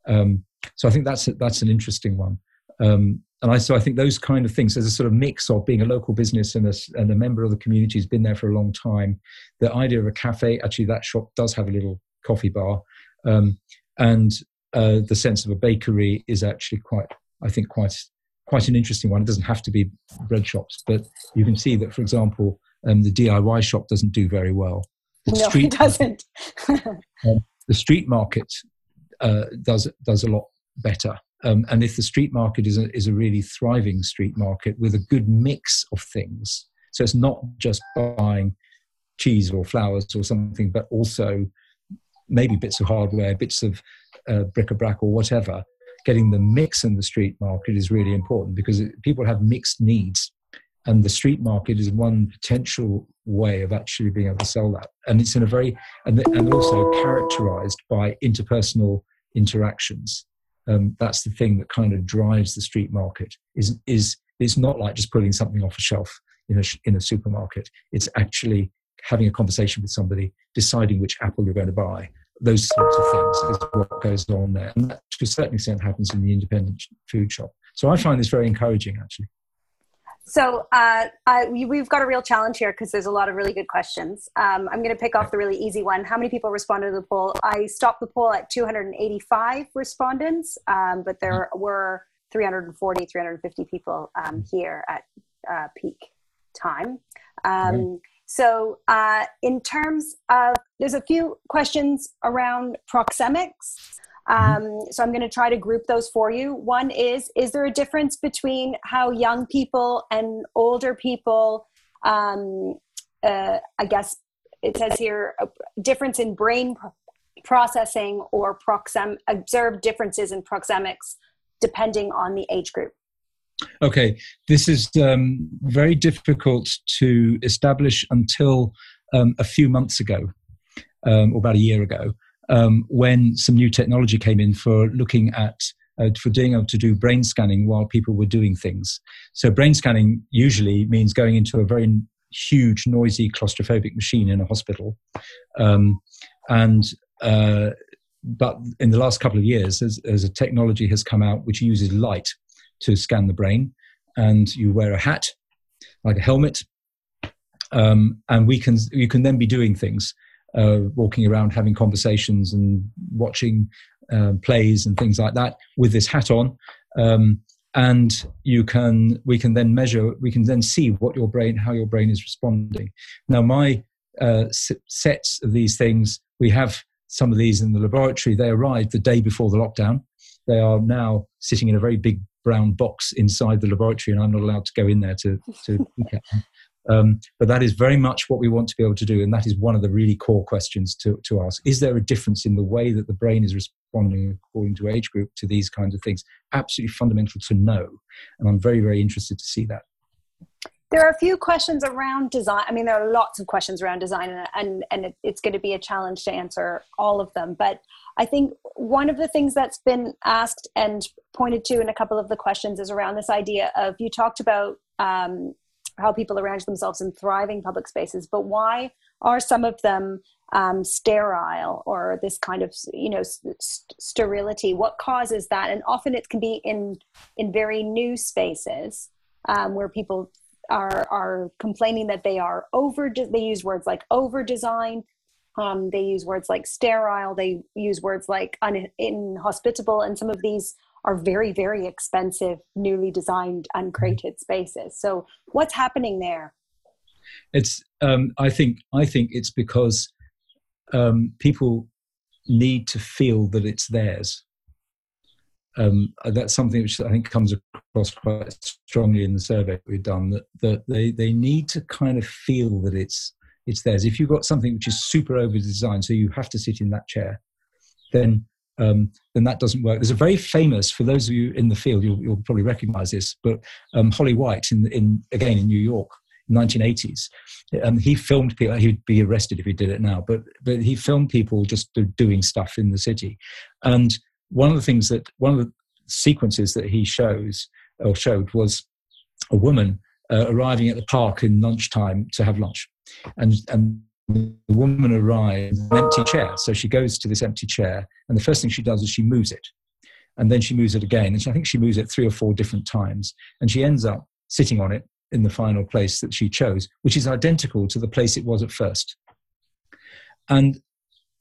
So I think that's an interesting one. So I think those kind of things, there's a sort of mix of being a local business and a member of the community who's been there for a long time. The idea of a cafe, actually that shop does have a little coffee bar. The sense of a bakery is actually quite an interesting one. It doesn't have to be bread shops, but you can see that, for example, the DIY shop doesn't do very well. No, it doesn't. The street market does a lot better. And if the street market is a really thriving street market with a good mix of things, so it's not just buying cheese or flowers or something, but also maybe bits of hardware, bits of bric-a-brac or whatever, getting the mix in the street market is really important because people have mixed needs. And the street market is one potential way of actually being able to sell that. And it's in a very, and also characterized by interpersonal interactions. That's the thing that kind of drives the street market. Is it's not like just pulling something off a shelf in a supermarket. It's actually having a conversation with somebody, deciding which apple you're going to buy. Those sorts of things is what goes on there. And that to a certain extent happens in the independent food shop. So I find this very encouraging, actually. So we've got a real challenge here because there's a lot of really good questions. I'm going to pick off the really easy one. How many people responded to the poll? I stopped the poll at 285 respondents, but there were 340, 350 people here at peak time. So in terms of, there's a few questions around proxemics. So I'm going to try to group those for you. One is there a difference between how young people and older people, I guess it says here, a difference in brain processing or observed differences in proxemics depending on the age group? Okay, this is very difficult to establish until a few months ago, or about a year ago. When some new technology came in for looking at, for being able to do brain scanning while people were doing things. So brain scanning usually means going into a very huge, noisy, claustrophobic machine in a hospital. But in the last couple of years, as a technology has come out which uses light to scan the brain, and you wear a hat, like a helmet, and you can then be doing things. Walking around, having conversations and watching plays and things like that with this hat on. And we can then see how your brain is responding. Now, my sets of these things, we have some of these in the laboratory. They arrived the day before the lockdown. They are now sitting in a very big brown box inside the laboratory, and I'm not allowed to go in there to look at them. But that is very much what we want to be able to do, and that is one of the really core questions to ask. Is there a difference in the way that the brain is responding according to age group to these kinds of things? Absolutely fundamental to know, and I'm very, very interested to see that. There are a few questions around design. I mean, there are lots of questions around design, and it's going to be a challenge to answer all of them. But I think one of the things that's been asked and pointed to in a couple of the questions is around this idea of, you talked about how people arrange themselves in thriving public spaces, but why are some of them sterile, or this kind of, sterility? What causes that? And often it can be in very new spaces where people are complaining that they are they use words like over-design, they use words like sterile, they use words like inhospitable, and some of these are very, very expensive, newly designed, uncrated spaces. So what's happening there? It's I think it's because people need to feel that it's theirs. That's something which I think comes across quite strongly in the survey we've done, that they need to kind of feel that it's theirs. If you've got something which is super over-designed, so you have to sit in that chair, then that doesn't work. There's a very famous, for those of you in the field, you'll probably recognize this, but Holly White, in New York, 1980s, he filmed people. He'd be arrested if he did it now, but he filmed people just doing stuff in the city. And one of the sequences that he showed was a woman arriving at the park in lunchtime to have lunch, and the woman arrives in an empty chair. So she goes to this empty chair, and the first thing she does is she moves it. And then she moves it again. And I think she moves it 3 or 4 different times. And she ends up sitting on it in the final place that she chose, which is identical to the place it was at first. And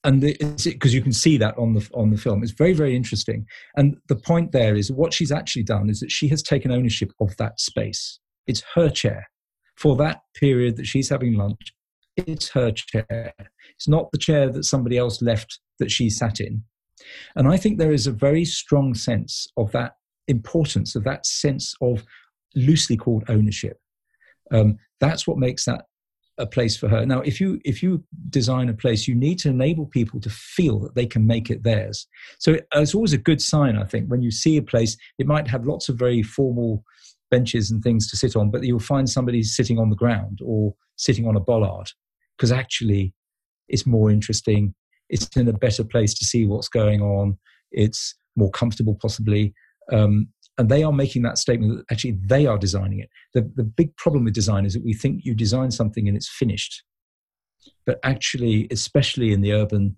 because you can see that on the film. It's very, very interesting. And the point there is what she's actually done is that she has taken ownership of that space. It's her chair. For that period that she's having lunch, it's her chair. It's not the chair that somebody else left that she sat in. And I think there is a very strong sense of that importance, of that sense of loosely called ownership. That's what makes that a place for her. Now, if you design a place, you need to enable people to feel that they can make it theirs. So it's always a good sign, I think, when you see a place. It might have lots of very formal benches and things to sit on, but you'll find somebody sitting on the ground or sitting on a bollard, because actually it's more interesting. It's in a better place to see what's going on. It's more comfortable, possibly. And they are making that statement that actually they are designing it. The big problem with design is that we think you design something and it's finished. But actually, especially in the urban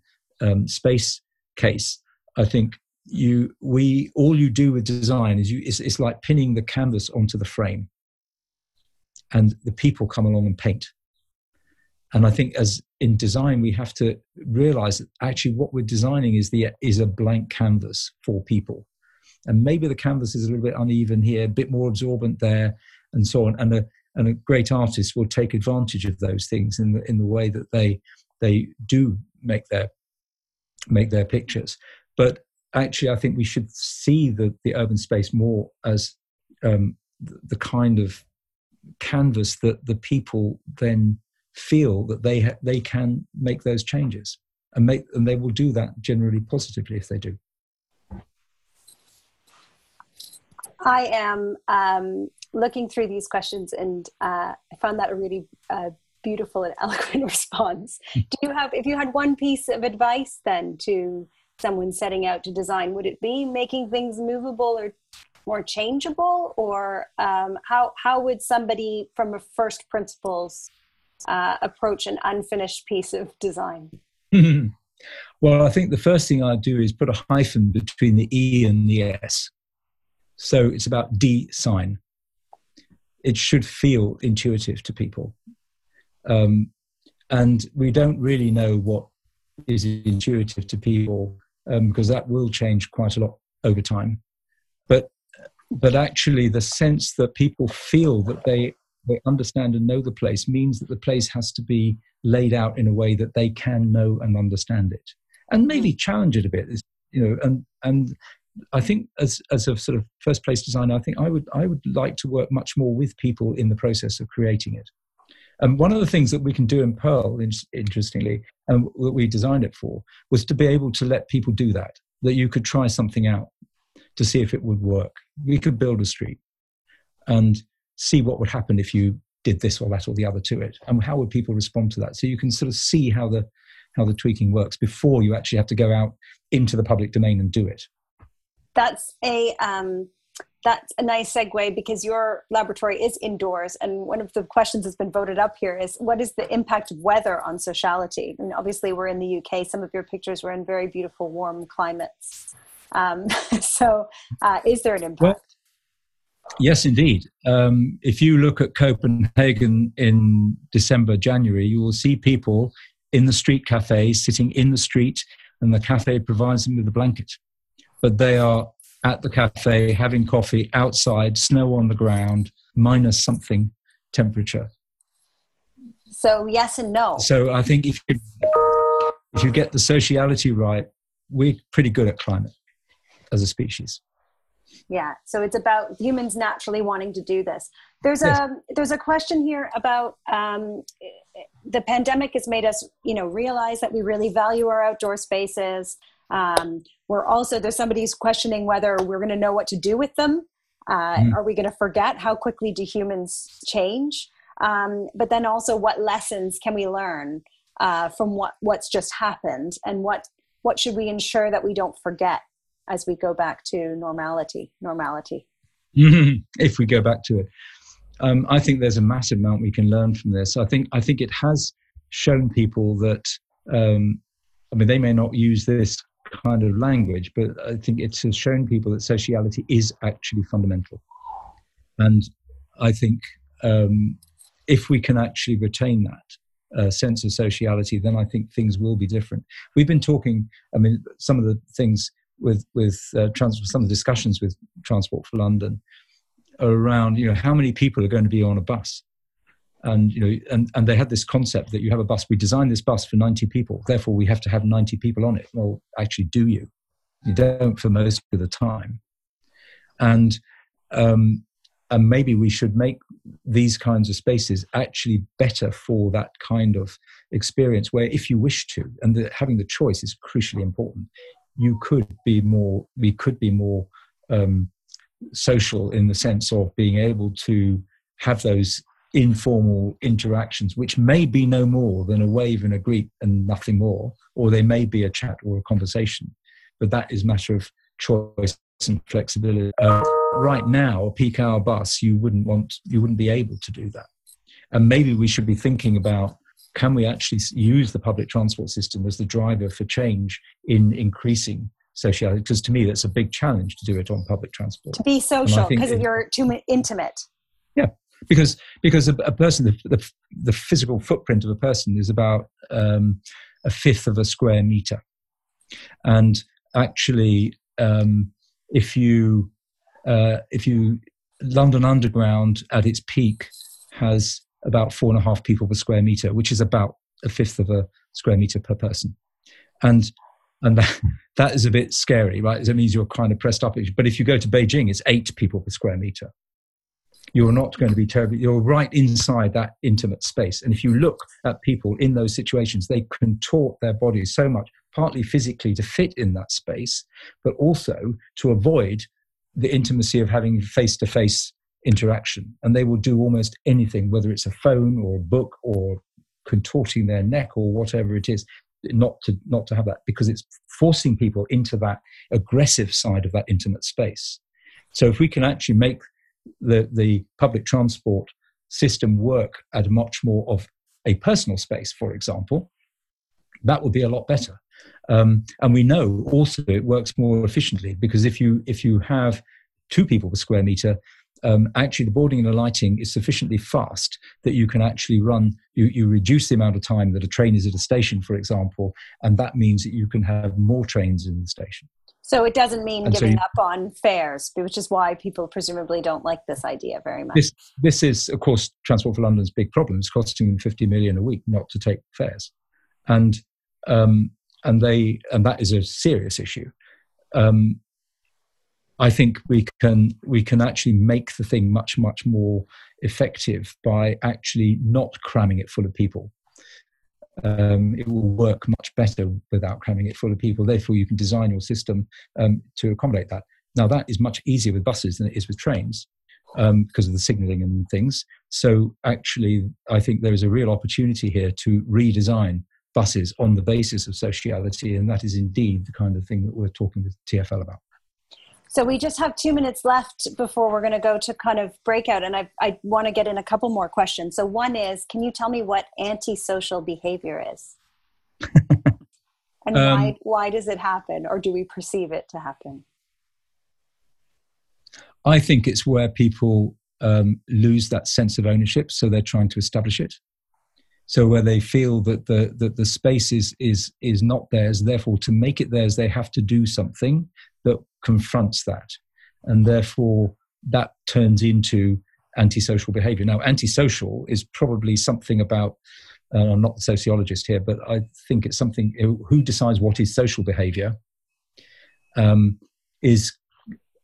space case, I think all you do with design is it's like pinning the canvas onto the frame. And the people come along and paint. And I think as in design, we have to realize that actually what we're designing is a blank canvas for people. And maybe the canvas is a little bit uneven here, a bit more absorbent there, and so on. And a great artist will take advantage of those things in the way that they do make their pictures. But actually, I think we should see the urban space more as the kind of canvas that the people then feel that they can make those changes and they will do that generally positively if they do. I am looking through these questions, and I found that a really beautiful and eloquent response. If you had one piece of advice then to someone setting out to design, would it be making things movable or more changeable? Or how would somebody from a first principles approach an unfinished piece of design? Well, I think the first thing I'd do is put a hyphen between the E and the S. So it's about design. It should feel intuitive to people. And we don't really know what is intuitive to people because that will change quite a lot over time. But actually the sense that people feel that they understand and know the place means that the place has to be laid out in a way that they can know and understand it. And maybe challenge it a bit, you know, and I think as a sort of first place designer, I think I would like to work much more with people in the process of creating it. And one of the things that we can do in Pearl, interestingly, and what we designed it for, was to be able to let people do that, that you could try something out to see if it would work. We could build a street and see what would happen if you did this or that or the other to it, and how would people respond to that. So you can sort of see how the tweaking works before you actually have to go out into the public domain and do it. That's a nice segue, because your laboratory is indoors, and one of the questions that's been voted up here is, what is the impact of weather on sociality? And obviously we're in the UK. Some of your pictures were in very beautiful, warm climates. So is there an impact? Well, yes, indeed. If you look at Copenhagen in December, January, you will see people in the street cafes sitting in the street, and the cafe provides them with a blanket. But they are at the cafe having coffee outside, snow on the ground, minus something temperature. So yes and no. So I think if you get the sociality right, we're pretty good at climate as a species. Yeah, so it's about humans naturally wanting to do this. There's a question here about the pandemic has made us, you know, realize that we really value our outdoor spaces. We're also, there's somebody's questioning whether we're going to know what to do with them. Are we going to forget? How quickly do humans change? But then also, what lessons can we learn from what's just happened, and what should we ensure that we don't forget as we go back to normality? If we go back to it. I think there's a massive amount we can learn from this. I think it has shown people that, I mean, they may not use this kind of language, but I think it's shown people that sociality is actually fundamental. And I think if we can actually retain that sense of sociality, then I think things will be different. We've been talking, I mean, some of the things with transport, some of the discussions with Transport for London around, you know, how many people are going to be on a bus And, you know, and they had this concept that you have a bus. We designed this bus for 90 people. Therefore, we have to have 90 people on it. Well, actually, do you? You don't for most of the time. And maybe we should make these kinds of spaces actually better for that kind of experience where, if you wish to, and having the choice is crucially important, we could be more social in the sense of being able to have those informal interactions, which may be no more than a wave and a greet and nothing more, or they may be a chat or a conversation. But that is a matter of choice and flexibility. Right now, a peak hour bus, you wouldn't be able to do that. And maybe we should be thinking about, can we actually use the public transport system as the driver for change in increasing sociality? Because to me, that's a big challenge to do it on public transport. To be social, because you're too intimate. Yeah, because a person, the physical footprint of a person is about a fifth of a square meter. And actually, if you London Underground at its peak has about 4.5 people per square meter, which is about a fifth of a square meter per person, and that is a bit scary, right? It means you're kind of pressed up. But if you go to Beijing, it's 8 people per square meter. You're not going to be terribly. You're right inside that intimate space. And if you look at people in those situations, they contort their bodies so much, partly physically to fit in that space, but also to avoid the intimacy of having face-to-face interaction. And they will do almost anything, whether it's a phone or a book or contorting their neck or whatever it is, not to have that, because it's forcing people into that aggressive side of that intimate space. So if we can actually make the public transport system work at much more of a personal space, for example, that would be a lot better. And we know also it works more efficiently, because if you have 2 people per square meter, actually the boarding and the lighting is sufficiently fast that you can actually run, you reduce the amount of time that a train is at a station, for example, and that means that you can have more trains in the station. So it doesn't mean giving up on fares, which is why people presumably don't like this idea very much. This is, of course, Transport for London's big problem. It's costing them 50 million a week not to take fares. And that is a serious issue. I think we can actually make the thing much, much more effective by actually not cramming it full of people. It will work much better without cramming it full of people. Therefore, you can design your system to accommodate that. Now, that is much easier with buses than it is with trains because of the signalling and things. So actually, I think there is a real opportunity here to redesign buses on the basis of sociality, and that is indeed the kind of thing that we're talking with TfL about. So we just have 2 minutes left before we're going to go to kind of breakout, and I want to get in a couple more questions. So one is, can you tell me what antisocial behavior is? And why does it happen, or do we perceive it to happen? I think it's where people lose that sense of ownership, so they're trying to establish it. So where they feel that the space is not theirs, therefore to make it theirs, they have to do something that confronts that. And therefore that turns into antisocial behavior. Now, antisocial is probably something about, I'm not the sociologist here, but I think it's something, who decides what is social behavior is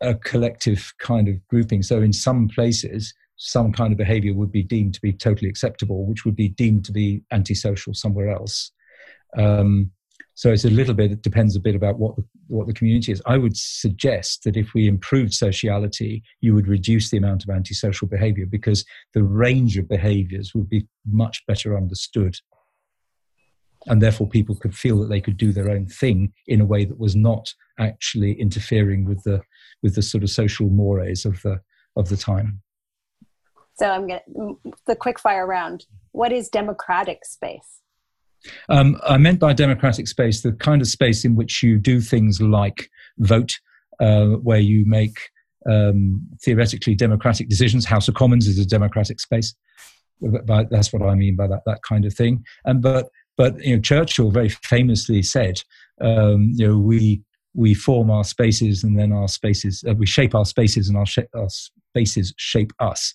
a collective kind of grouping. So in some places, some kind of behavior would be deemed to be totally acceptable, which would be deemed to be antisocial somewhere else. So it's a little bit, it depends a bit about what the community is. I would suggest that if we improved sociality, you would reduce the amount of antisocial behavior, because the range of behaviors would be much better understood. And therefore people could feel that they could do their own thing in a way that was not actually interfering with the sort of social mores of the time. So I'm going to the quick fire round. What is democratic space? I meant by democratic space the kind of space in which you do things like vote, where you make theoretically democratic decisions. House of Commons is a democratic space. But that's what I mean by that kind of thing. And but you know, Churchill very famously said, we form our spaces, and then our spaces we shape our spaces, and our spaces shape us.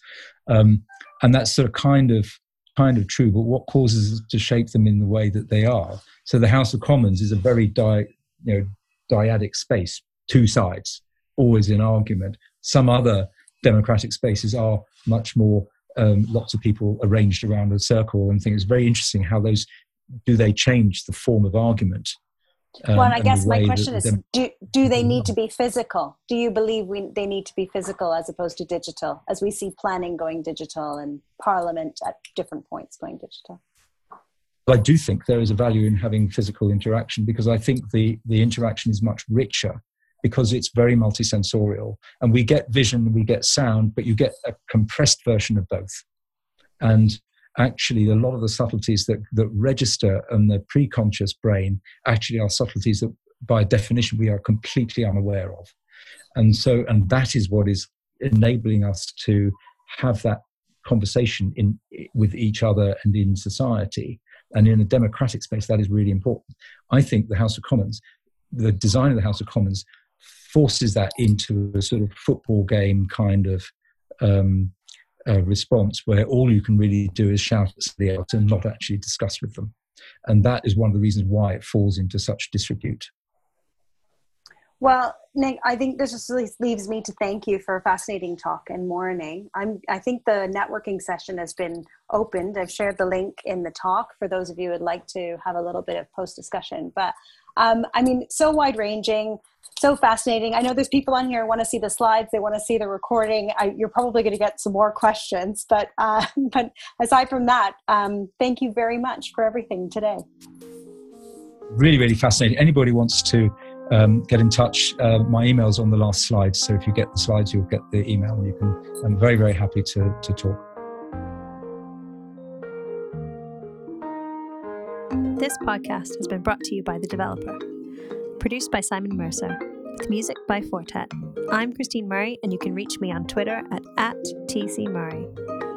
And that's sort of kind of kind of true, but what causes us to shape them in the way that they are? So the House of Commons is a very dyadic space, two sides, always in argument. Some other democratic spaces are much more lots of people arranged around a circle and things. It's very interesting how those, do they change the form of argument? Well, I guess my question is, do they need to be physical? Do you believe they need to be physical as opposed to digital, as we see planning going digital and Parliament at different points going digital? I do think there is a value in having physical interaction, because I think the interaction is much richer, because it's very multisensorial. And we get vision, we get sound, but you get a compressed version of both. And actually, a lot of the subtleties that register in the pre-conscious brain actually are subtleties that, by definition, we are completely unaware of. And that is what is enabling us to have that conversation with each other and in society. And in a democratic space, that is really important. I think the House of Commons, the design of the House of Commons, forces that into a sort of football game kind of response, where all you can really do is shout at somebody else and not actually discuss with them. And that is one of the reasons why it falls into such disrepute. Well, Nick, I think this just leaves me to thank you for a fascinating talk and morning. I think the networking session has been opened. I've shared the link in the talk for those of you who would like to have a little bit of post-discussion. But I mean, so wide-ranging, so fascinating. I know there's people on here who want to see the slides. They want to see the recording. You're probably going to get some more questions. But aside from that, thank you very much for everything today. Really, really fascinating. Anybody wants to get in touch. My email's on the last slide, so if you get the slides, you'll get the email. And I'm very, very happy to talk. This podcast has been brought to you by The Developer, produced by Simon Mercer, with music by Fortet. I'm Christine Murray, and you can reach me on Twitter at @TCMurray.